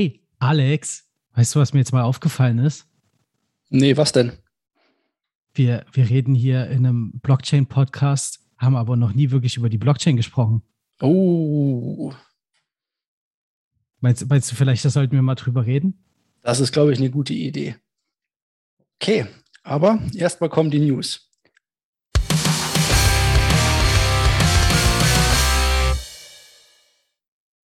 Hey, Alex, weißt du, was mir jetzt mal aufgefallen ist? Nee, was denn? Wir reden hier in einem Blockchain-Podcast, haben aber noch nie wirklich über die Blockchain gesprochen. Oh. Meinst du vielleicht, da sollten wir mal drüber reden? Das ist, glaube ich, eine gute Idee. Okay, aber erstmal kommen die News.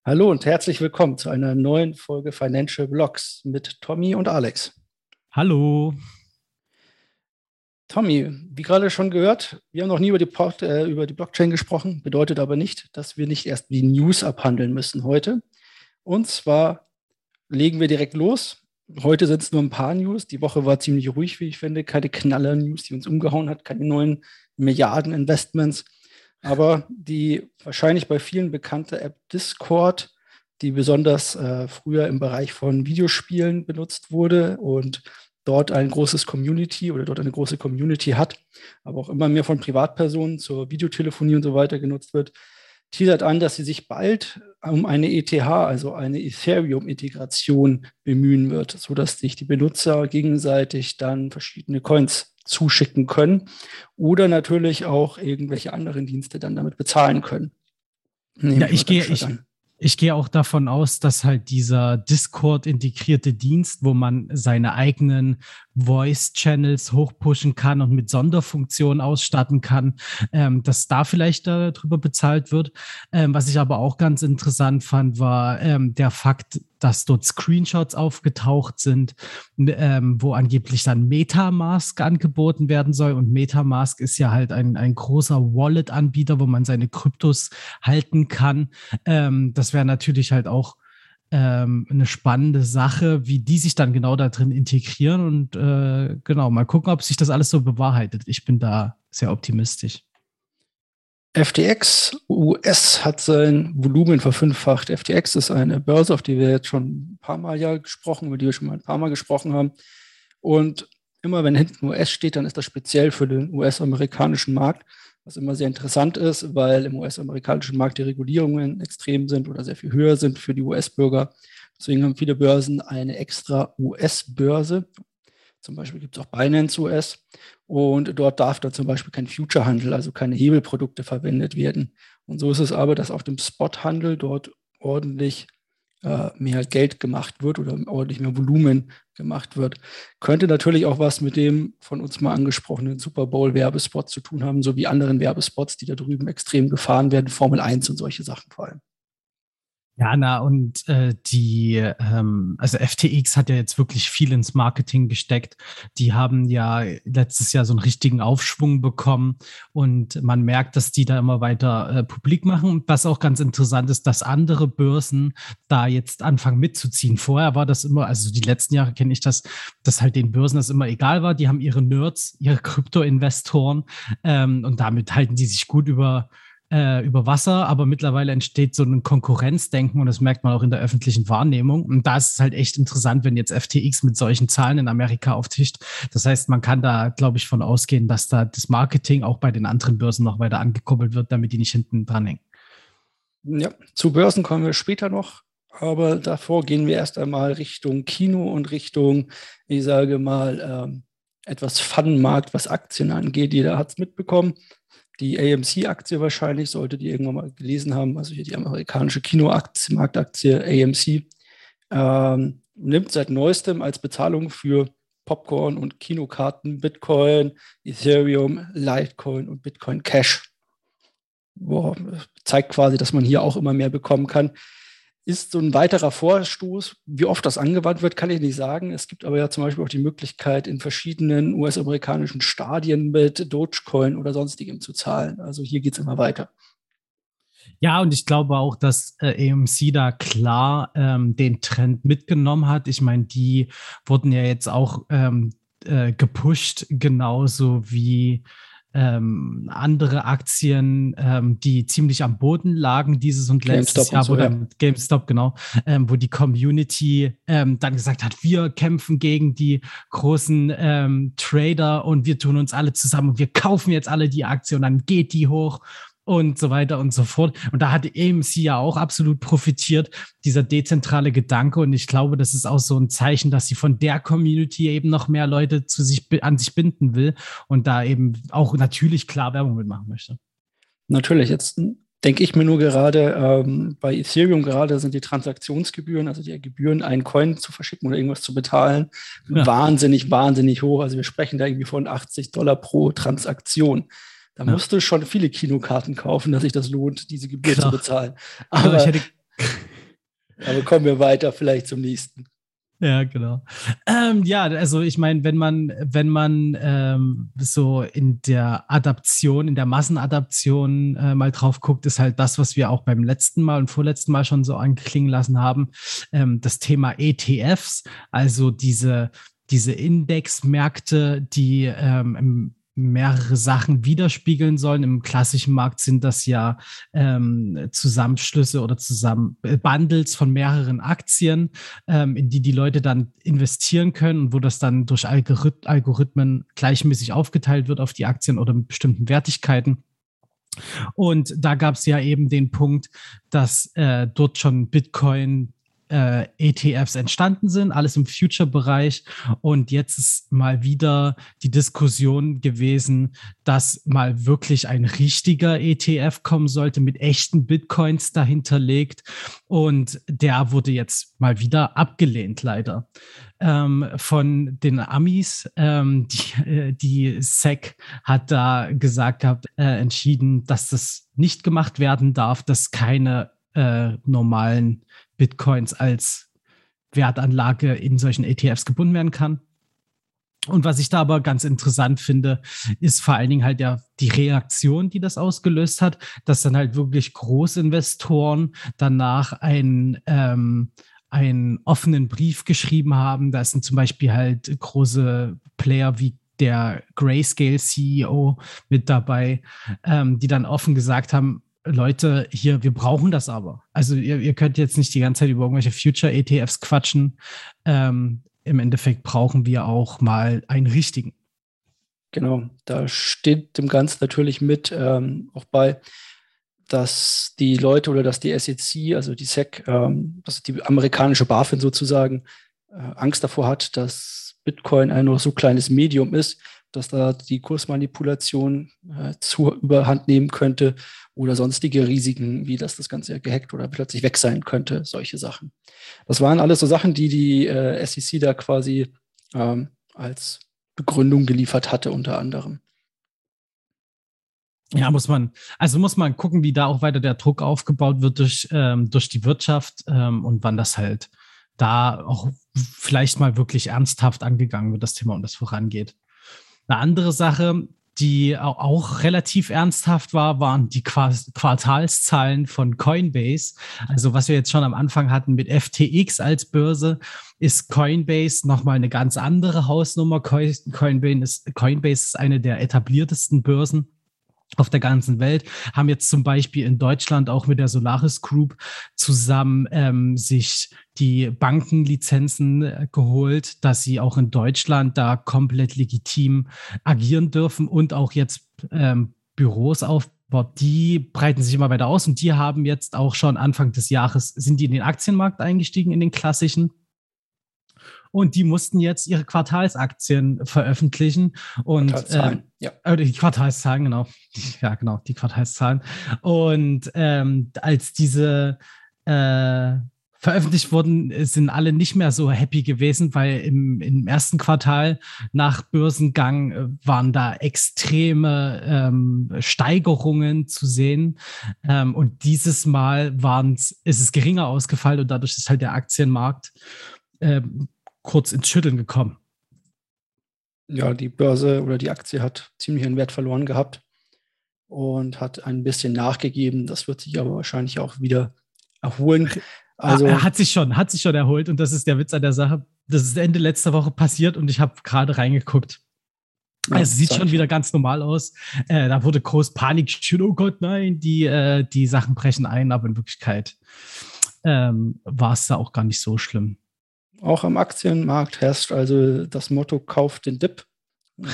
Hallo und herzlich willkommen zu einer neuen Folge Financial Blogs mit Tommy und Alex. Hallo. Tommy, wie gerade schon gehört, wir haben noch nie über die Blockchain gesprochen, bedeutet aber nicht, dass wir nicht erst die News abhandeln müssen heute. Und zwar legen wir direkt los. Heute sind es nur ein paar News. Die Woche war ziemlich ruhig, wie ich finde. Keine Knaller-News, die uns umgehauen hat, keine neuen Milliarden-Investments. Aber die wahrscheinlich bei vielen bekannte App Discord, die besonders früher im Bereich von Videospielen benutzt wurde und dort eine große Community hat, aber auch immer mehr von Privatpersonen zur Videotelefonie und so weiter genutzt wird, teasert an, dass sie sich bald um eine ETH, also eine Ethereum-Integration bemühen wird, sodass sich die Benutzer gegenseitig dann verschiedene Coins zuschicken können oder natürlich auch irgendwelche anderen Dienste dann damit bezahlen können. Ja, ich gehe auch davon aus, dass halt dieser Discord-integrierte Dienst, wo man seine eigenen Voice-Channels hochpushen kann und mit Sonderfunktionen ausstatten kann, dass da vielleicht darüber bezahlt wird. Was ich aber auch ganz interessant fand, war der Fakt, dass dort Screenshots aufgetaucht sind, wo angeblich dann MetaMask angeboten werden soll. Und MetaMask ist ja halt ein großer Wallet-Anbieter, wo man seine Kryptos halten kann. Das wäre natürlich halt auch eine spannende Sache, wie die sich dann genau da drin integrieren. Und genau, mal gucken, ob sich das alles so bewahrheitet. Ich bin da sehr optimistisch. FTX US hat sein Volumen verfünffacht. FTX ist eine Börse, auf die wir jetzt schon ein paar Mal gesprochen haben. Und immer wenn hinten US steht, dann ist das speziell für den US-amerikanischen Markt, was immer sehr interessant ist, weil im US-amerikanischen Markt die Regulierungen extrem sind oder sehr viel höher sind für die US-Bürger. Deswegen haben viele Börsen eine extra US-Börse. Zum Beispiel gibt es auch Binance US und dort darf dann zum Beispiel kein Future-Handel, also keine Hebelprodukte verwendet werden. Und so ist es aber, dass auf dem Spot-Handel dort ordentlich mehr Geld gemacht wird oder ordentlich mehr Volumen gemacht wird. Könnte natürlich auch was mit dem von uns mal angesprochenen Super Bowl-Werbespot zu tun haben, sowie anderen Werbespots, die da drüben extrem gefahren werden, Formel 1 und solche Sachen vor allem. Ja, na und also FTX hat ja jetzt wirklich viel ins Marketing gesteckt. Die haben ja letztes Jahr so einen richtigen Aufschwung bekommen und man merkt, dass die da immer weiter publik machen. Was auch ganz interessant ist, dass andere Börsen da jetzt anfangen mitzuziehen. Vorher war das immer, also die letzten Jahre kenne ich das, dass halt den Börsen das immer egal war. Die haben ihre Nerds, ihre Krypto-Investoren und damit halten die sich gut über Wasser, aber mittlerweile entsteht so ein Konkurrenzdenken und das merkt man auch in der öffentlichen Wahrnehmung. Und da ist es halt echt interessant, wenn jetzt FTX mit solchen Zahlen in Amerika auftischt. Das heißt, man kann da, glaube ich, von ausgehen, dass da das Marketing auch bei den anderen Börsen noch weiter angekuppelt wird, damit die nicht hinten dran hängen. Ja, zu Börsen kommen wir später noch, aber davor gehen wir erst einmal Richtung Kino und Richtung, ich sage mal, etwas Fun-Markt, was Aktien angeht. Jeder hat es mitbekommen. Die AMC-Aktie wahrscheinlich, sollte die irgendwann mal gelesen haben, also hier die amerikanische Kinomarktaktie AMC, nimmt seit neuestem als Bezahlung für Popcorn und Kinokarten Bitcoin, Ethereum, Litecoin und Bitcoin Cash. Boah, zeigt quasi, dass man hier auch immer mehr bekommen kann. Ist so ein weiterer Vorstoß. Wie oft das angewandt wird, kann ich nicht sagen. Es gibt aber ja zum Beispiel auch die Möglichkeit, in verschiedenen US-amerikanischen Stadien mit Dogecoin oder sonstigem zu zahlen. Also hier geht es immer weiter. Ja, und ich glaube auch, dass AMC da klar den Trend mitgenommen hat. Ich meine, die wurden ja jetzt auch gepusht, genauso wie andere Aktien, die ziemlich am Boden lagen dieses und letztes Jahr, oder GameStop, genau, wo die Community dann gesagt hat, wir kämpfen gegen die großen Trader und wir tun uns alle zusammen und wir kaufen jetzt alle die Aktie und dann geht die hoch. und so weiter und so fort. Und da hat die AMC ja auch absolut profitiert, dieser dezentrale Gedanke. Und ich glaube, das ist auch so ein Zeichen, dass sie von der Community eben noch mehr Leute an sich binden will und da eben auch natürlich klar Werbung mitmachen möchte. Natürlich, jetzt denke ich mir nur gerade, bei Ethereum gerade sind die Transaktionsgebühren, also die Gebühren, einen Coin zu verschicken oder irgendwas zu bezahlen, ja, wahnsinnig hoch. Also wir sprechen da irgendwie von $80 pro Transaktion. Da musst du schon viele Kinokarten kaufen, dass sich das lohnt, diese Gebühr zu bezahlen. Aber kommen wir weiter, vielleicht zum nächsten. Ja, genau. Also ich meine, wenn man so in der Adaption, in der Massenadaption mal drauf guckt, ist halt das, was wir auch beim letzten Mal und vorletzten Mal schon so anklingen lassen haben, das Thema ETFs, also diese Indexmärkte, die mehrere Sachen widerspiegeln sollen. Im klassischen Markt sind das ja Zusammenschlüsse oder Bundles von mehreren Aktien, in die Leute dann investieren können und wo das dann durch Algorithmen gleichmäßig aufgeteilt wird auf die Aktien oder mit bestimmten Wertigkeiten. Und da gab es ja eben den Punkt, dass dort schon Bitcoin ETFs entstanden sind, alles im Future-Bereich, und jetzt ist mal wieder die Diskussion gewesen, dass mal wirklich ein richtiger ETF kommen sollte mit echten Bitcoins dahinterlegt, und der wurde jetzt mal wieder abgelehnt, leider, von den Amis. Die SEC hat da entschieden, dass das nicht gemacht werden darf, dass keine normalen Bitcoins als Wertanlage in solchen ETFs gebunden werden kann. Und was ich da aber ganz interessant finde, ist vor allen Dingen halt ja die Reaktion, die das ausgelöst hat, dass dann halt wirklich Großinvestoren danach einen offenen Brief geschrieben haben. Da sind zum Beispiel halt große Player wie der Grayscale-CEO mit dabei, die dann offen gesagt haben, Leute, hier, wir brauchen das aber. Also ihr könnt jetzt nicht die ganze Zeit über irgendwelche Future-ETFs quatschen. Im Endeffekt brauchen wir auch mal einen richtigen. Genau, da steht dem Ganzen natürlich mit auch bei, dass die Leute oder dass die SEC, also die SEC, also die amerikanische BaFin sozusagen, Angst davor hat, dass Bitcoin ein noch so kleines Medium ist, dass da die Kursmanipulation überhand nehmen könnte oder sonstige Risiken, wie dass das Ganze ja gehackt oder plötzlich weg sein könnte, solche Sachen. Das waren alles so Sachen, die die SEC da quasi als Begründung geliefert hatte, unter anderem. Ja, muss man gucken, wie da auch weiter der Druck aufgebaut wird durch die Wirtschaft und wann das halt da auch vielleicht mal wirklich ernsthaft angegangen wird, das Thema, und das vorangeht. Eine andere Sache, die auch relativ ernsthaft war, waren die Quartalszahlen von Coinbase. Also was wir jetzt schon am Anfang hatten mit FTX als Börse, ist Coinbase nochmal eine ganz andere Hausnummer. Coinbase ist eine der etabliertesten Börsen auf der ganzen Welt, haben jetzt zum Beispiel in Deutschland auch mit der Solaris Group zusammen sich die Bankenlizenzen geholt, dass sie auch in Deutschland da komplett legitim agieren dürfen und auch jetzt Büros aufbauen. Die breiten sich immer weiter aus, und die haben jetzt auch schon Anfang des Jahres, sind die in den Aktienmarkt eingestiegen, in den klassischen. Und die mussten jetzt ihre Quartalsaktien veröffentlichen. Und die Quartalszahlen, genau. Ja, genau, die Quartalszahlen. Und als diese veröffentlicht wurden, sind alle nicht mehr so happy gewesen, weil im ersten Quartal nach Börsengang waren da extreme Steigerungen zu sehen. Und dieses Mal ist es geringer ausgefallen, und dadurch ist halt der Aktienmarkt kurz ins Schütteln gekommen. Ja, die Börse oder die Aktie hat ziemlich an Wert verloren gehabt und hat ein bisschen nachgegeben. Das wird sich aber wahrscheinlich auch wieder erholen. Also hat sich schon erholt, und das ist der Witz an der Sache. Das ist Ende letzter Woche passiert, und ich habe gerade reingeguckt. Ja, es sieht schon wieder ganz normal aus. Da wurde groß Panik geschürt. Oh Gott, nein, die Sachen brechen ein, aber in Wirklichkeit war es da auch gar nicht so schlimm. Auch am Aktienmarkt herrscht also das Motto, kauft den Dip.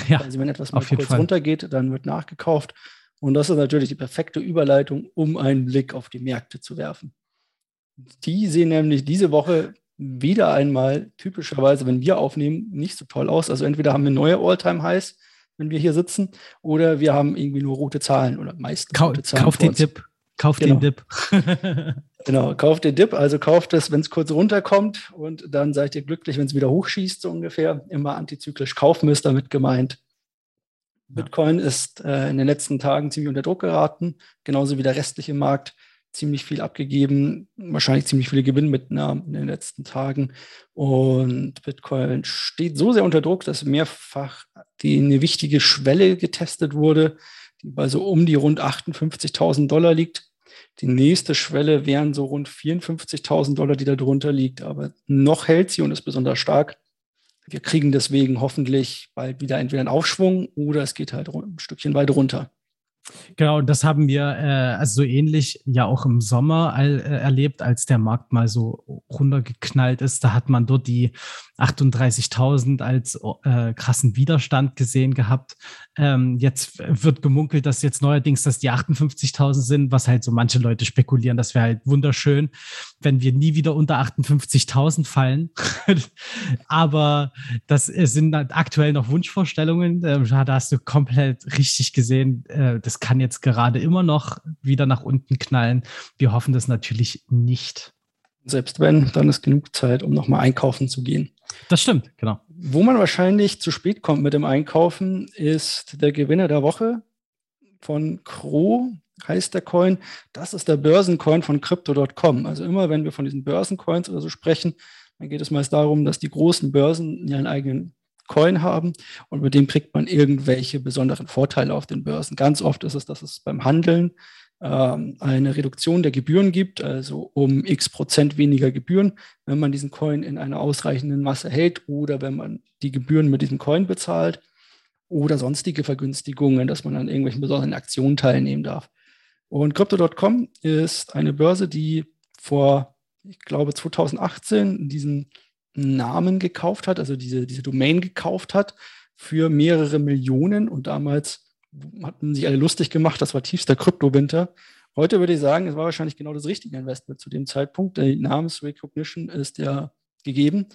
Ja, also wenn etwas mal kurz runtergeht, dann wird nachgekauft. Und das ist natürlich die perfekte Überleitung, um einen Blick auf die Märkte zu werfen. Die sehen nämlich diese Woche wieder einmal typischerweise, wenn wir aufnehmen, nicht so toll aus. Also entweder haben wir neue All-Time-Highs, wenn wir hier sitzen, oder wir haben irgendwie nur rote Zahlen oder meistens rote Zahlen. Kauf den Dip. Kauf den Dip. Genau, kauft den Dip, also kauft es, wenn es kurz runterkommt und dann seid ihr glücklich, wenn es wieder hochschießt, so ungefähr. Immer antizyklisch kaufen ist damit gemeint. Ja. Bitcoin ist in den letzten Tagen ziemlich unter Druck geraten, genauso wie der restliche Markt. Ziemlich viel abgegeben, wahrscheinlich ziemlich viele Gewinnmitnahmen in den letzten Tagen. Und Bitcoin steht so sehr unter Druck, dass mehrfach eine wichtige Schwelle getestet wurde, die bei so um die rund $58.000 liegt. Die nächste Schwelle wären so rund $54.000, die da drunter liegt. Aber noch hält sie und ist besonders stark. Wir kriegen deswegen hoffentlich bald wieder entweder einen Aufschwung oder es geht halt ein Stückchen weit runter. Genau, das haben wir also so ähnlich ja auch im Sommer erlebt, als der Markt mal so runtergeknallt ist. Da hat man dort die 38.000 als krassen Widerstand gesehen gehabt. Jetzt wird gemunkelt, dass jetzt neuerdings dass die 58.000 sind, was halt so manche Leute spekulieren. Das wäre halt wunderschön, wenn wir nie wieder unter 58.000 fallen. Aber das sind halt aktuell noch Wunschvorstellungen. Da hast du komplett richtig gesehen, das kann jetzt gerade immer noch wieder nach unten knallen. Wir hoffen das natürlich nicht. Selbst wenn, dann ist genug Zeit, um nochmal einkaufen zu gehen. Das stimmt, genau. Wo man wahrscheinlich zu spät kommt mit dem Einkaufen, ist der Gewinner der Woche von CRO, heißt der Coin. Das ist der Börsencoin von Crypto.com. Also immer, wenn wir von diesen Börsencoins oder so sprechen, dann geht es meist darum, dass die großen Börsen ihren eigenen Coin haben und mit dem kriegt man irgendwelche besonderen Vorteile auf den Börsen. Ganz oft ist es, dass es beim Handeln eine Reduktion der Gebühren gibt, also um x% weniger Gebühren, wenn man diesen Coin in einer ausreichenden Masse hält oder wenn man die Gebühren mit diesem Coin bezahlt oder sonstige Vergünstigungen, dass man an irgendwelchen besonderen Aktionen teilnehmen darf. Und Crypto.com ist eine Börse, die vor, ich glaube, 2018 diesen Namen gekauft hat, also diese Domain gekauft hat für mehrere Millionen und damals hatten sich alle lustig gemacht, das war tiefster Kryptowinter. Heute würde ich sagen, es war wahrscheinlich genau das richtige Investment zu dem Zeitpunkt, die Namensrecognition ist ja gegeben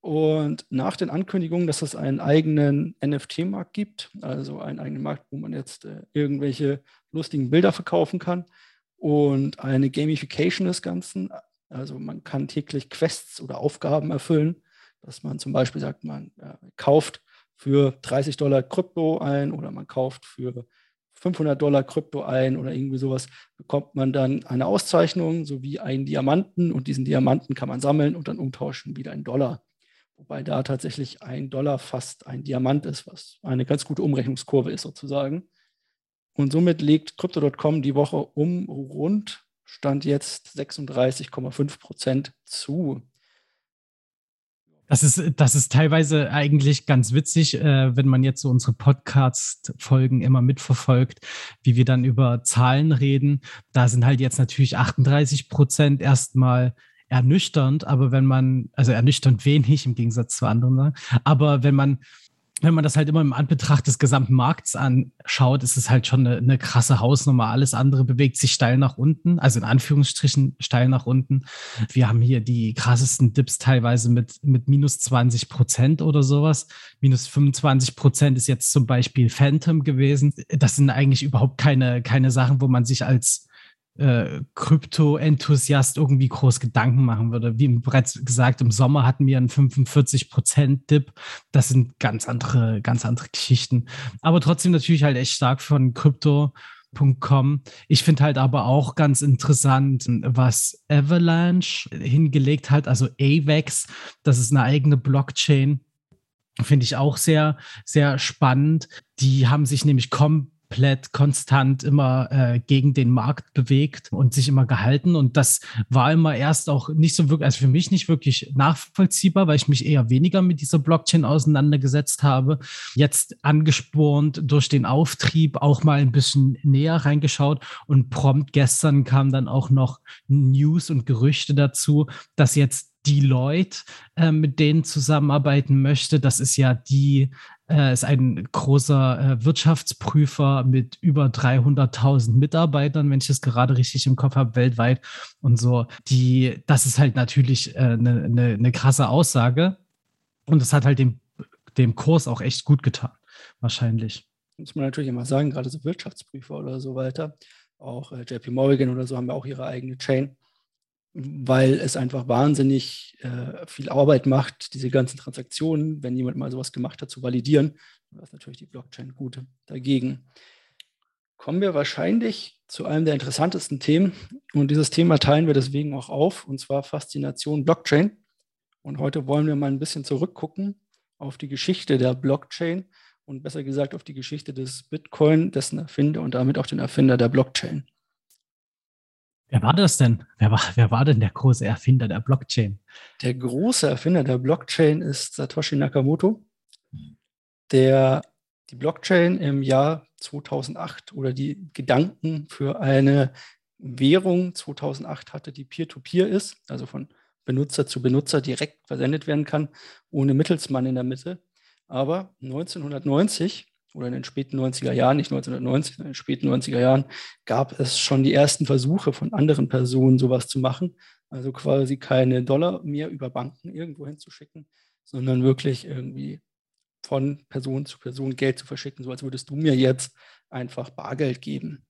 und nach den Ankündigungen, dass es einen eigenen NFT-Markt gibt, also einen eigenen Markt, wo man jetzt irgendwelche lustigen Bilder verkaufen kann und eine Gamification des Ganzen. Also man kann täglich Quests oder Aufgaben erfüllen, dass man zum Beispiel sagt, man kauft für $30 Krypto ein oder man kauft für $500 Krypto ein oder irgendwie sowas, bekommt man dann eine Auszeichnung sowie einen Diamanten und diesen Diamanten kann man sammeln und dann umtauschen wieder in $. Wobei da tatsächlich $1 fast ein Diamant ist, was eine ganz gute Umrechnungskurve ist sozusagen. Und somit legt Crypto.com die Woche um rund Stand jetzt 36,5% zu. Das ist teilweise eigentlich ganz witzig, wenn man jetzt so unsere Podcast-Folgen immer mitverfolgt, wie wir dann über Zahlen reden. Da sind halt jetzt natürlich 38% erstmal ernüchternd, aber wenn man, also ernüchternd wenig im Gegensatz zu anderen, ne? Aber wenn man das halt immer im Anbetracht des gesamten Markts anschaut, ist es halt schon eine krasse Hausnummer. Alles andere bewegt sich steil nach unten, also in Anführungsstrichen steil nach unten. Wir haben hier die krassesten Dips teilweise mit minus 20% oder sowas. Minus 25% ist jetzt zum Beispiel Phantom gewesen. Das sind eigentlich überhaupt keine Sachen, wo man sich als Krypto-Enthusiast irgendwie groß Gedanken machen würde. Wie bereits gesagt, im Sommer hatten wir einen 45%-Dip. Das sind ganz andere Geschichten. Aber trotzdem natürlich halt echt stark von Crypto.com. Ich finde halt aber auch ganz interessant, was Avalanche hingelegt hat, also AVAX. Das ist eine eigene Blockchain. Finde ich auch sehr, sehr spannend. Die haben sich nämlich komplett konstant immer gegen den Markt bewegt und sich immer gehalten. Und das war immer erst auch nicht so wirklich, also für mich nicht wirklich nachvollziehbar, weil ich mich eher weniger mit dieser Blockchain auseinandergesetzt habe. Jetzt angespornt durch den Auftrieb auch mal ein bisschen näher reingeschaut und prompt gestern kamen dann auch noch News und Gerüchte dazu, dass jetzt Deloitte mit denen zusammenarbeiten möchte. Das ist ja ist ein großer Wirtschaftsprüfer mit über 300.000 Mitarbeitern, wenn ich das gerade richtig im Kopf habe, weltweit und so. Das ist halt natürlich eine krasse Aussage und das hat halt dem Kurs auch echt gut getan, wahrscheinlich. Muss man natürlich immer sagen, gerade so Wirtschaftsprüfer oder so weiter, auch JP Morgan oder so haben ja auch ihre eigene Chain, weil es einfach wahnsinnig viel Arbeit macht, diese ganzen Transaktionen, wenn jemand mal sowas gemacht hat, zu validieren. Da ist natürlich die Blockchain gut dagegen. Kommen wir wahrscheinlich zu einem der interessantesten Themen. Und dieses Thema teilen wir deswegen auch auf, und zwar Faszination Blockchain. Und heute wollen wir mal ein bisschen zurückgucken auf die Geschichte der Blockchain und besser gesagt auf die Geschichte des Bitcoin, dessen Erfinder und damit auch den Erfinder der Blockchain. Wer war das denn? Wer war denn der große Erfinder der Blockchain? Der große Erfinder der Blockchain ist Satoshi Nakamoto, der die Blockchain im Jahr 2008 oder die Gedanken für eine Währung 2008 hatte, die Peer-to-Peer ist, also von Benutzer zu Benutzer direkt versendet werden kann, ohne Mittelsmann in der Mitte. Aber 1990 oder in den späten 90er Jahren, nicht 1990, sondern in den späten 90er Jahren, gab es schon die ersten Versuche von anderen Personen, sowas zu machen. Also quasi keine Dollar mehr über Banken irgendwo hinzuschicken, sondern wirklich irgendwie von Person zu Person Geld zu verschicken, so als würdest du mir jetzt einfach Bargeld geben.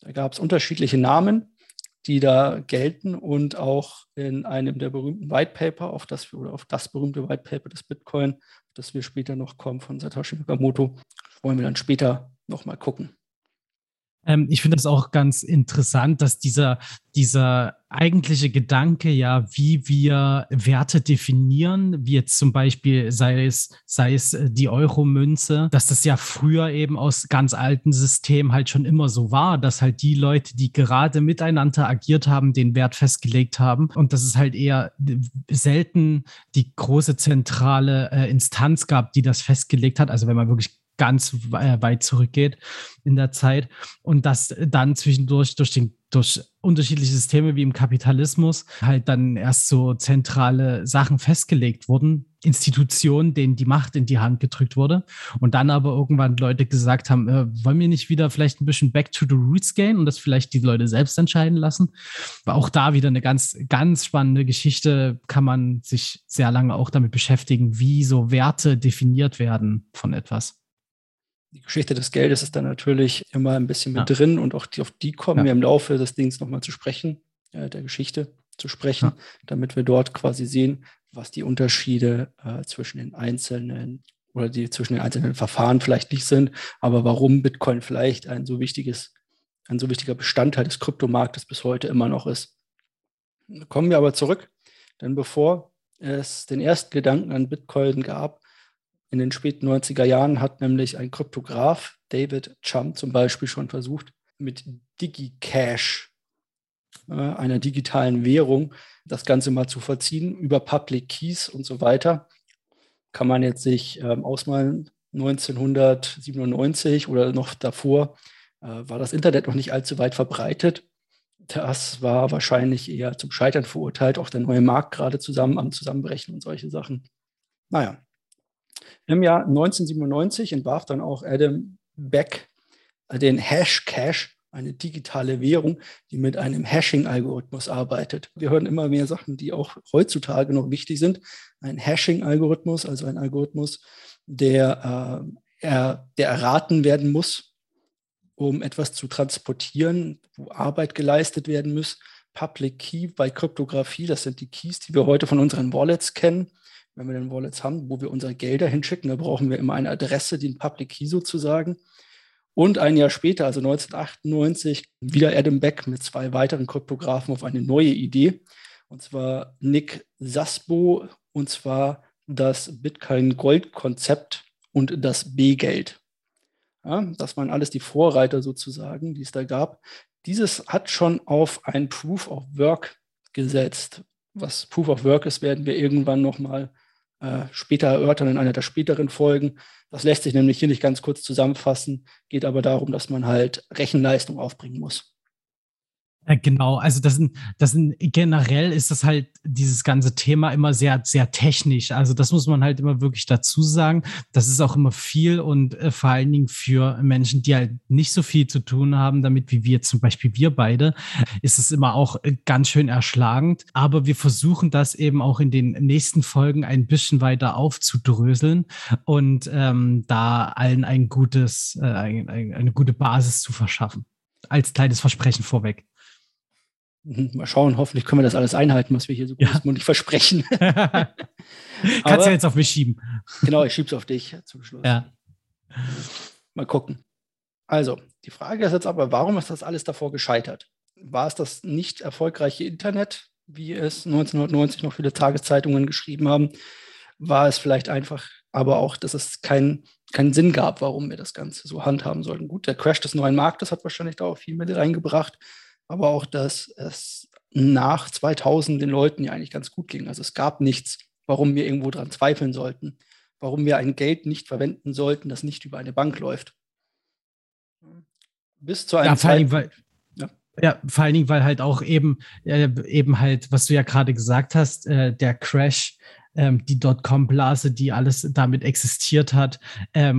Da gab es unterschiedliche Namen, die da gelten, und auch in einem der berühmten White Paper, auf das berühmte White Paper des Bitcoin, auf das wir später noch kommen, von Satoshi Nakamoto, wollen wir dann später nochmal gucken. Ich finde das auch ganz interessant, dass dieser eigentliche Gedanke, ja, wie wir Werte definieren, wie jetzt zum Beispiel sei es die Euro-Münze, dass das ja früher eben aus ganz alten Systemen halt schon immer so war, dass halt die Leute, die gerade miteinander agiert haben, den Wert festgelegt haben und dass es halt eher selten die große zentrale Instanz gab, die das festgelegt hat. Also wenn man wirklich ganz weit zurückgeht in der Zeit und dass dann zwischendurch durch unterschiedliche Systeme wie im Kapitalismus halt dann erst so zentrale Sachen festgelegt wurden, Institutionen, denen die Macht in die Hand gedrückt wurde und dann aber irgendwann Leute gesagt haben, wollen wir nicht wieder vielleicht ein bisschen back to the roots gehen und das vielleicht die Leute selbst entscheiden lassen. Aber auch da wieder eine ganz, ganz spannende Geschichte, kann man sich sehr lange auch damit beschäftigen, wie so Werte definiert werden von etwas. Die Geschichte des Geldes ist dann natürlich immer ein bisschen mit drin und auch auf die kommen wir im Laufe des Dings nochmal zu sprechen, der Geschichte zu sprechen, damit wir dort quasi sehen, was die Unterschiede zwischen den einzelnen Verfahren vielleicht nicht sind, aber warum Bitcoin vielleicht ein so wichtiger Bestandteil des Kryptomarktes bis heute immer noch ist. Kommen wir aber zurück, denn bevor es den ersten Gedanken an Bitcoin gab, in den späten 90er Jahren hat nämlich ein Kryptograf, David Chaum zum Beispiel, schon versucht, mit DigiCash, einer digitalen Währung, das Ganze mal zu verziehen über Public Keys und so weiter. Kann man jetzt sich ausmalen, 1997 oder noch davor war das Internet noch nicht allzu weit verbreitet. Das war wahrscheinlich eher zum Scheitern verurteilt, auch der neue Markt gerade am Zusammenbrechen und solche Sachen. Naja. Im Jahr 1997 entwarf dann auch Adam Back den Hashcash, eine digitale Währung, die mit einem Hashing-Algorithmus arbeitet. Wir hören immer mehr Sachen, die auch heutzutage noch wichtig sind. Ein Hashing-Algorithmus, also ein Algorithmus, der erraten werden muss, um etwas zu transportieren, wo Arbeit geleistet werden muss. Public Key bei Kryptographie, das sind die Keys, die wir heute von unseren Wallets kennen. Wenn wir dann Wallets haben, wo wir unsere Gelder hinschicken, da brauchen wir immer eine Adresse, den Public Key sozusagen. Und ein Jahr später, also 1998, wieder Adam Back mit zwei weiteren Kryptografen auf eine neue Idee. Und zwar Nick Szabo, und zwar das Bitcoin-Gold-Konzept und das B-Geld. Ja, das waren alles die Vorreiter sozusagen, die es da gab. Dieses hat schon auf ein Proof of Work gesetzt. Was Proof of Work ist, werden wir irgendwann nochmal später erörtern in einer der späteren Folgen. Das lässt sich nämlich hier nicht ganz kurz zusammenfassen, geht aber darum, dass man halt Rechenleistung aufbringen muss. Ja, genau, also generell ist das halt dieses ganze Thema immer sehr, sehr technisch. Also das muss man halt immer wirklich dazu sagen. Das ist auch immer viel und vor allen Dingen für Menschen, die halt nicht so viel zu tun haben damit, wie wir, zum Beispiel wir beide, ist es immer auch ganz schön erschlagend. Aber wir versuchen das eben auch in den nächsten Folgen ein bisschen weiter aufzudröseln und da allen eine gute Basis zu verschaffen. Als kleines Versprechen vorweg. Mal schauen, hoffentlich können wir das alles einhalten, was wir hier so gut ist, nicht versprechen. Kannst ja jetzt auf mich schieben. Genau, ich schieb's auf dich zum Schluss. Ja. Mal gucken. Also, die Frage ist jetzt aber, warum ist das alles davor gescheitert? War es das nicht erfolgreiche Internet, wie es 1990 noch viele Tageszeitungen geschrieben haben? War es vielleicht einfach, aber auch, dass es keinen Sinn gab, warum wir das Ganze so handhaben sollten? Gut, der Crash des neuen Marktes hat wahrscheinlich da auch viel mit reingebracht, aber auch, dass es nach 2000 den Leuten ja eigentlich ganz gut ging. Also es gab nichts, warum wir irgendwo dran zweifeln sollten, warum wir ein Geld nicht verwenden sollten, das nicht über eine Bank läuft. Bis zu einem Zeitpunkt. Ja, vor allen Dingen, weil halt auch eben halt, was du ja gerade gesagt hast, der Crash, die Dotcom-Blase, die alles damit existiert hat,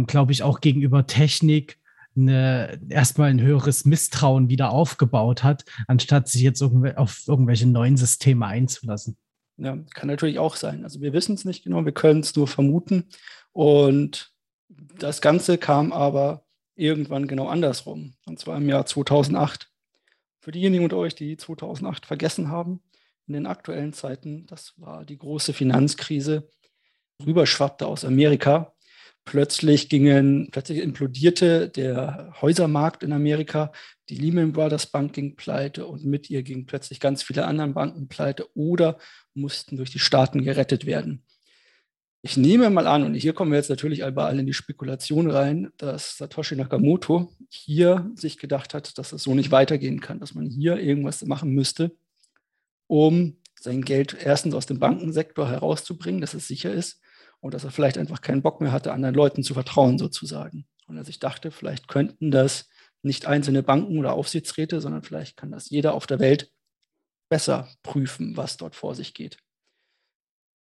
glaube ich auch gegenüber Technik erstmal ein höheres Misstrauen wieder aufgebaut hat, anstatt sich jetzt auf irgendwelche neuen Systeme einzulassen. Ja, kann natürlich auch sein. Also wir wissen es nicht genau, wir können es nur vermuten. Und das Ganze kam aber irgendwann genau andersrum, und zwar im Jahr 2008. Für diejenigen unter euch, die 2008 vergessen haben, in den aktuellen Zeiten, das war die große Finanzkrise, rüberschwappte aus Amerika. Plötzlich implodierte der Häusermarkt in Amerika, die Lehman Brothers Bank ging pleite und mit ihr gingen plötzlich ganz viele andere Banken pleite oder mussten durch die Staaten gerettet werden. Ich nehme mal an, und hier kommen wir jetzt natürlich überall in die Spekulation rein, dass Satoshi Nakamoto hier sich gedacht hat, dass es so nicht weitergehen kann, dass man hier irgendwas machen müsste, um sein Geld erstens aus dem Bankensektor herauszubringen, dass es sicher ist und dass er vielleicht einfach keinen Bock mehr hatte, anderen Leuten zu vertrauen sozusagen. Und als ich dachte, vielleicht könnten das nicht einzelne Banken oder Aufsichtsräte, sondern vielleicht kann das jeder auf der Welt besser prüfen, was dort vor sich geht.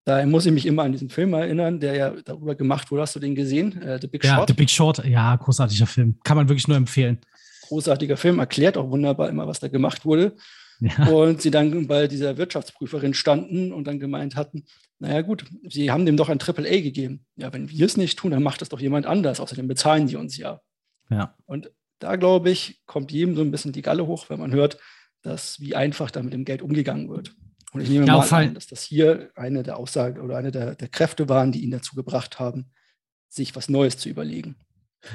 Da muss ich mich immer an diesen Film erinnern, der ja darüber gemacht wurde. Hast du den gesehen? The Big Short? Ja, The Big Short. Ja, großartiger Film. Kann man wirklich nur empfehlen. Großartiger Film. Erklärt auch wunderbar immer, was da gemacht wurde. Ja. Und sie dann bei dieser Wirtschaftsprüferin standen und dann gemeint hatten, naja gut, sie haben dem doch ein AAA gegeben. Ja, wenn wir es nicht tun, dann macht das doch jemand anders. Außerdem bezahlen sie uns ja. Ja. Und da, glaube ich, kommt jedem so ein bisschen die Galle hoch, wenn man hört, dass wie einfach da mit dem Geld umgegangen wird. Und ich nehme mal an, dass das hier eine der Aussagen oder eine der Kräfte waren, die ihn dazu gebracht haben, sich was Neues zu überlegen.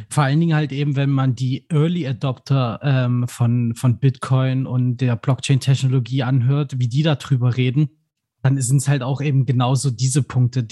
Vor allen Dingen halt eben, wenn man die Early Adopter von Bitcoin und der Blockchain-Technologie anhört, wie die darüber reden, dann sind es halt auch eben genauso diese Punkte,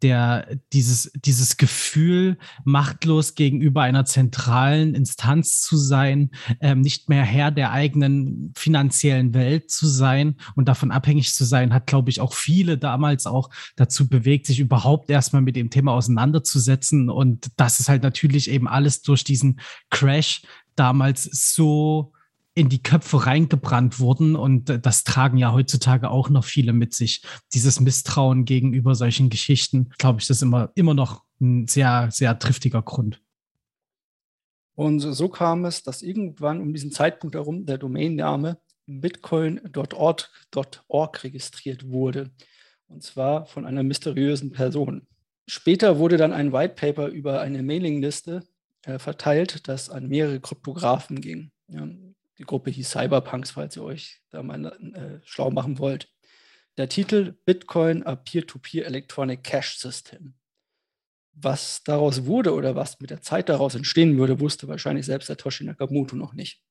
dieses Gefühl, machtlos gegenüber einer zentralen Instanz zu sein, nicht mehr Herr der eigenen finanziellen Welt zu sein und davon abhängig zu sein, hat, glaube ich, auch viele damals auch dazu bewegt, sich überhaupt erstmal mit dem Thema auseinanderzusetzen. Und das ist halt natürlich eben alles durch diesen Crash damals so in die Köpfe reingebrannt wurden und das tragen ja heutzutage auch noch viele mit sich. Dieses Misstrauen gegenüber solchen Geschichten, glaube ich, das ist immer noch ein sehr, sehr triftiger Grund. Und so kam es, dass irgendwann um diesen Zeitpunkt herum der Domainname bitcoin.org registriert wurde, und zwar von einer mysteriösen Person. Später wurde dann ein White Paper über eine Mailingliste verteilt, das an mehrere Kryptografen ging. Ja. Die Gruppe hieß Cyberpunks, falls ihr euch da mal schlau machen wollt. Der Titel Bitcoin a Peer-to-Peer Electronic Cash System. Was daraus wurde oder was mit der Zeit daraus entstehen würde, wusste wahrscheinlich selbst Satoshi Nakamoto noch nicht.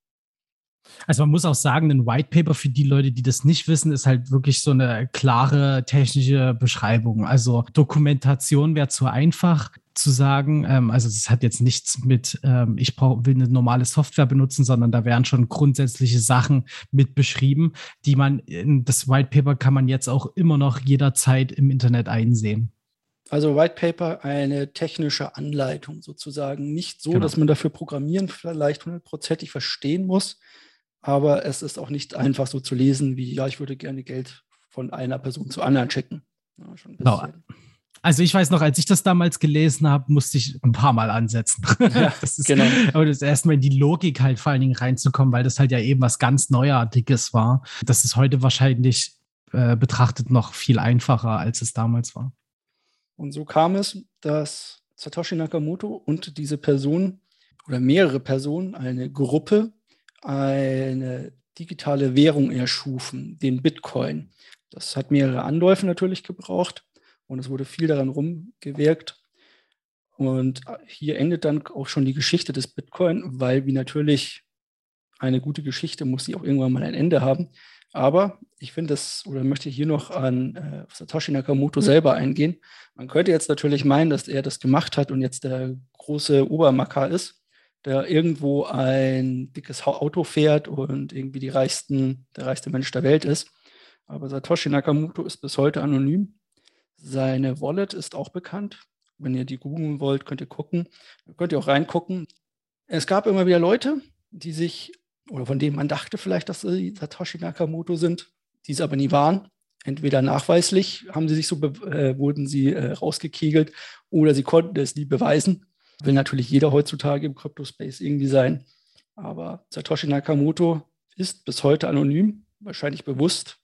Also man muss auch sagen, ein White Paper für die Leute, die das nicht wissen, ist halt wirklich so eine klare technische Beschreibung. Also Dokumentation wäre zu einfach zu sagen. Also es hat jetzt nichts mit, will eine normale Software benutzen, sondern da wären schon grundsätzliche Sachen mit beschrieben, die man, das White Paper kann man jetzt auch immer noch jederzeit im Internet einsehen. Also White Paper, eine technische Anleitung sozusagen. Nicht so, genau, dass man dafür Programmieren vielleicht 100%ig verstehen muss, aber es ist auch nicht einfach so zu lesen wie, ja, ich würde gerne Geld von einer Person zur anderen schicken. Ja, schon ein bisschen. Also ich weiß noch, als ich das damals gelesen habe, musste ich ein paar Mal ansetzen. Ja, das ist, genau. Aber das ist erstmal in die Logik halt vor allen Dingen reinzukommen, weil das halt ja eben was ganz Neuartiges war. Das ist heute wahrscheinlich betrachtet noch viel einfacher, als es damals war. Und so kam es, dass Satoshi Nakamoto und diese Person oder mehrere Personen, eine Gruppe, eine digitale Währung erschufen, den Bitcoin. Das hat mehrere Anläufe natürlich gebraucht. Und es wurde viel daran rumgewirkt. Und hier endet dann auch schon die Geschichte des Bitcoin, weil wie natürlich eine gute Geschichte muss sie auch irgendwann mal ein Ende haben. Aber ich finde das, oder möchte hier noch an Satoshi Nakamoto selber eingehen. Man könnte jetzt natürlich meinen, dass er das gemacht hat und jetzt der große Obermacker ist, der irgendwo ein dickes Auto fährt und irgendwie der reichste Mensch der Welt ist. Aber Satoshi Nakamoto ist bis heute anonym. Seine Wallet ist auch bekannt. Wenn ihr die googeln wollt, könnt ihr gucken. Da könnt ihr auch reingucken. Es gab immer wieder Leute, die sich, oder von denen man dachte vielleicht, dass sie Satoshi Nakamoto sind, die es aber nie waren. Entweder nachweislich haben sie sich wurden sie rausgekegelt oder sie konnten es nie beweisen. Will natürlich jeder heutzutage im Crypto-Space irgendwie sein. Aber Satoshi Nakamoto ist bis heute anonym, wahrscheinlich bewusst.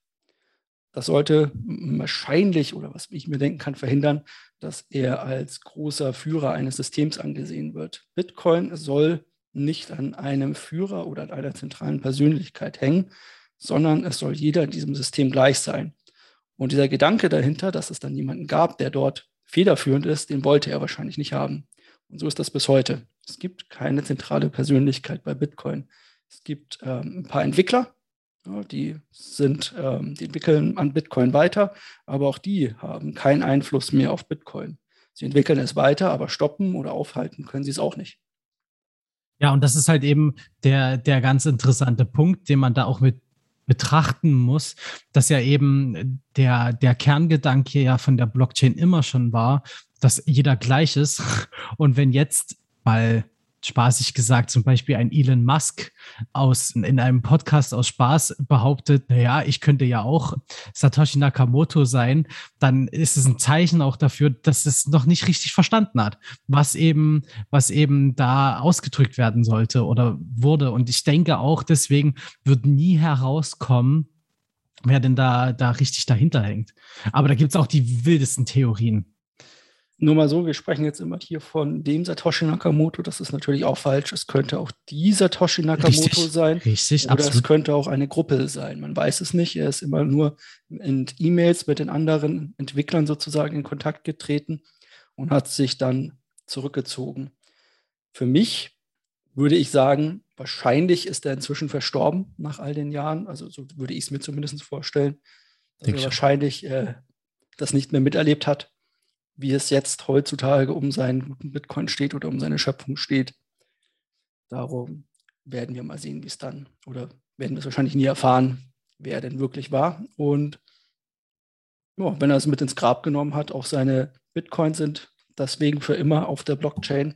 Das sollte wahrscheinlich, oder was ich mir denken kann, verhindern, dass er als großer Führer eines Systems angesehen wird. Bitcoin soll nicht an einem Führer oder an einer zentralen Persönlichkeit hängen, sondern es soll jeder in diesem System gleich sein. Und dieser Gedanke dahinter, dass es dann jemanden gab, der dort federführend ist, den wollte er wahrscheinlich nicht haben. Und so ist das bis heute. Es gibt keine zentrale Persönlichkeit bei Bitcoin. Es gibt ein paar Entwickler, die entwickeln an Bitcoin weiter, aber auch die haben keinen Einfluss mehr auf Bitcoin. Sie entwickeln es weiter, aber stoppen oder aufhalten können sie es auch nicht. Ja, und das ist halt eben der ganz interessante Punkt, den man da auch mit betrachten muss, dass ja eben der Kerngedanke ja von der Blockchain immer schon war, dass jeder gleich ist. Und wenn jetzt mal spaßig gesagt, zum Beispiel ein Elon Musk in einem Podcast aus Spaß behauptet, naja, ich könnte ja auch Satoshi Nakamoto sein, dann ist es ein Zeichen auch dafür, dass es noch nicht richtig verstanden hat, was eben da ausgedrückt werden sollte oder wurde. Und ich denke auch, deswegen wird nie herauskommen, wer denn da richtig dahinter hängt. Aber da gibt es auch die wildesten Theorien. Nur mal so, wir sprechen jetzt immer hier von dem Satoshi Nakamoto, das ist natürlich auch falsch. Es könnte auch die Satoshi Nakamoto sein. Richtig, oder absolut. Es könnte auch eine Gruppe sein. Man weiß es nicht. Er ist immer nur in E-Mails mit den anderen Entwicklern sozusagen in Kontakt getreten und hat sich dann zurückgezogen. Für mich würde ich sagen, wahrscheinlich ist er inzwischen verstorben nach all den Jahren. Also so würde ich es mir zumindest vorstellen, dass er wahrscheinlich das nicht mehr miterlebt hat, wie es jetzt heutzutage um seinen guten Bitcoin steht oder um seine Schöpfung steht. Darum werden wir mal sehen, wie es dann, oder werden wir es wahrscheinlich nie erfahren, wer er denn wirklich war. Und ja, wenn er es mit ins Grab genommen hat, auch seine Bitcoins sind deswegen für immer auf der Blockchain.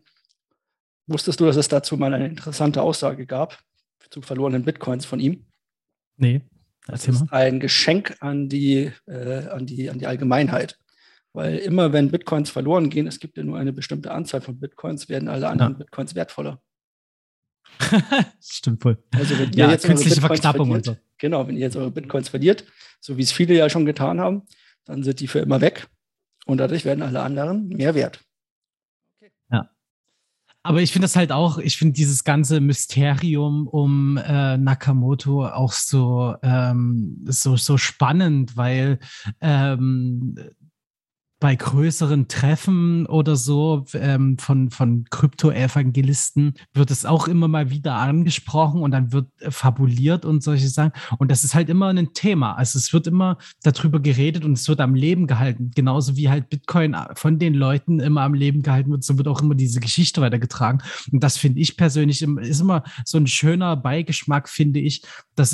Wusstest du, dass es dazu mal eine interessante Aussage gab zu verlorenen Bitcoins von ihm? Nee. Das ist ein Geschenk an die Allgemeinheit. Weil immer, wenn Bitcoins verloren gehen, es gibt ja nur eine bestimmte Anzahl von Bitcoins, werden alle anderen Bitcoins wertvoller. Stimmt wohl. Also wenn ihr jetzt künstliche Verknappung und so. Genau, wenn ihr jetzt eure Bitcoins verliert, so wie es viele ja schon getan haben, dann sind die für immer weg und dadurch werden alle anderen mehr wert. Okay. Ja. Aber ich finde das halt auch, ich finde dieses ganze Mysterium um Nakamoto auch so spannend, weil bei größeren Treffen oder so von Krypto-Evangelisten wird es auch immer mal wieder angesprochen und dann wird fabuliert und solche Sachen. Und das ist halt immer ein Thema. Also es wird immer darüber geredet und es wird am Leben gehalten. Genauso wie halt Bitcoin von den Leuten immer am Leben gehalten wird, so wird auch immer diese Geschichte weitergetragen. Und das finde ich persönlich, ist immer so ein schöner Beigeschmack, finde ich, dass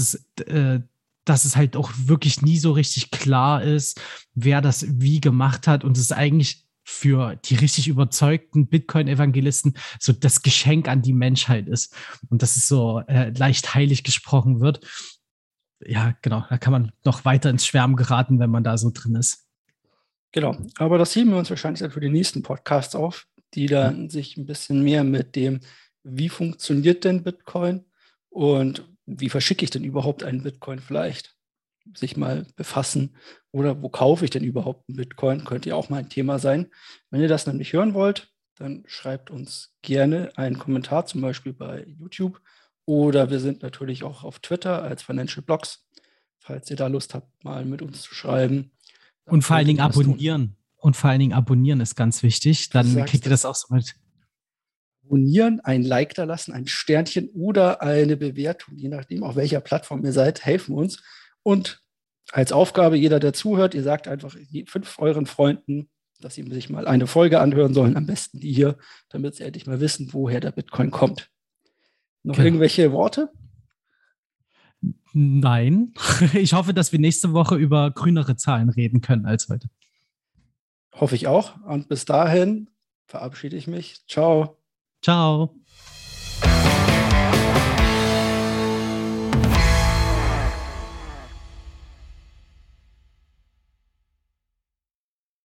es halt auch wirklich nie so richtig klar ist, wer das wie gemacht hat und es eigentlich für die richtig überzeugten Bitcoin-Evangelisten so das Geschenk an die Menschheit ist und dass es so leicht heilig gesprochen wird. Ja, genau, da kann man noch weiter ins Schwärmen geraten, wenn man da so drin ist. Genau, aber das heben wir uns wahrscheinlich für die nächsten Podcasts auf, die dann sich ein bisschen mehr mit dem, wie funktioniert denn Bitcoin und wie verschicke ich denn überhaupt einen Bitcoin vielleicht, sich mal befassen. Oder wo kaufe ich denn überhaupt einen Bitcoin? Könnte ja auch mal ein Thema sein. Wenn ihr das nämlich hören wollt, dann schreibt uns gerne einen Kommentar, zum Beispiel bei YouTube. Oder wir sind natürlich auch auf Twitter als Financial Blogs, falls ihr da Lust habt, mal mit uns zu schreiben. Und vor allen Dingen abonnieren. Und vor allen Dingen abonnieren ist ganz wichtig. Dann kriegt ihr das auch so mit. Abonnieren, ein Like da lassen, ein Sternchen oder eine Bewertung, je nachdem, auf welcher Plattform ihr seid, helfen uns. Und als Aufgabe, jeder, der zuhört, ihr sagt einfach 5 euren Freunden, dass sie sich mal eine Folge anhören sollen, am besten die hier, damit sie endlich mal wissen, woher der Bitcoin kommt. Noch irgendwelche Worte? Nein. Ich hoffe, dass wir nächste Woche über grünere Zahlen reden können als heute. Hoffe ich auch. Und bis dahin verabschiede ich mich. Ciao. Ciao.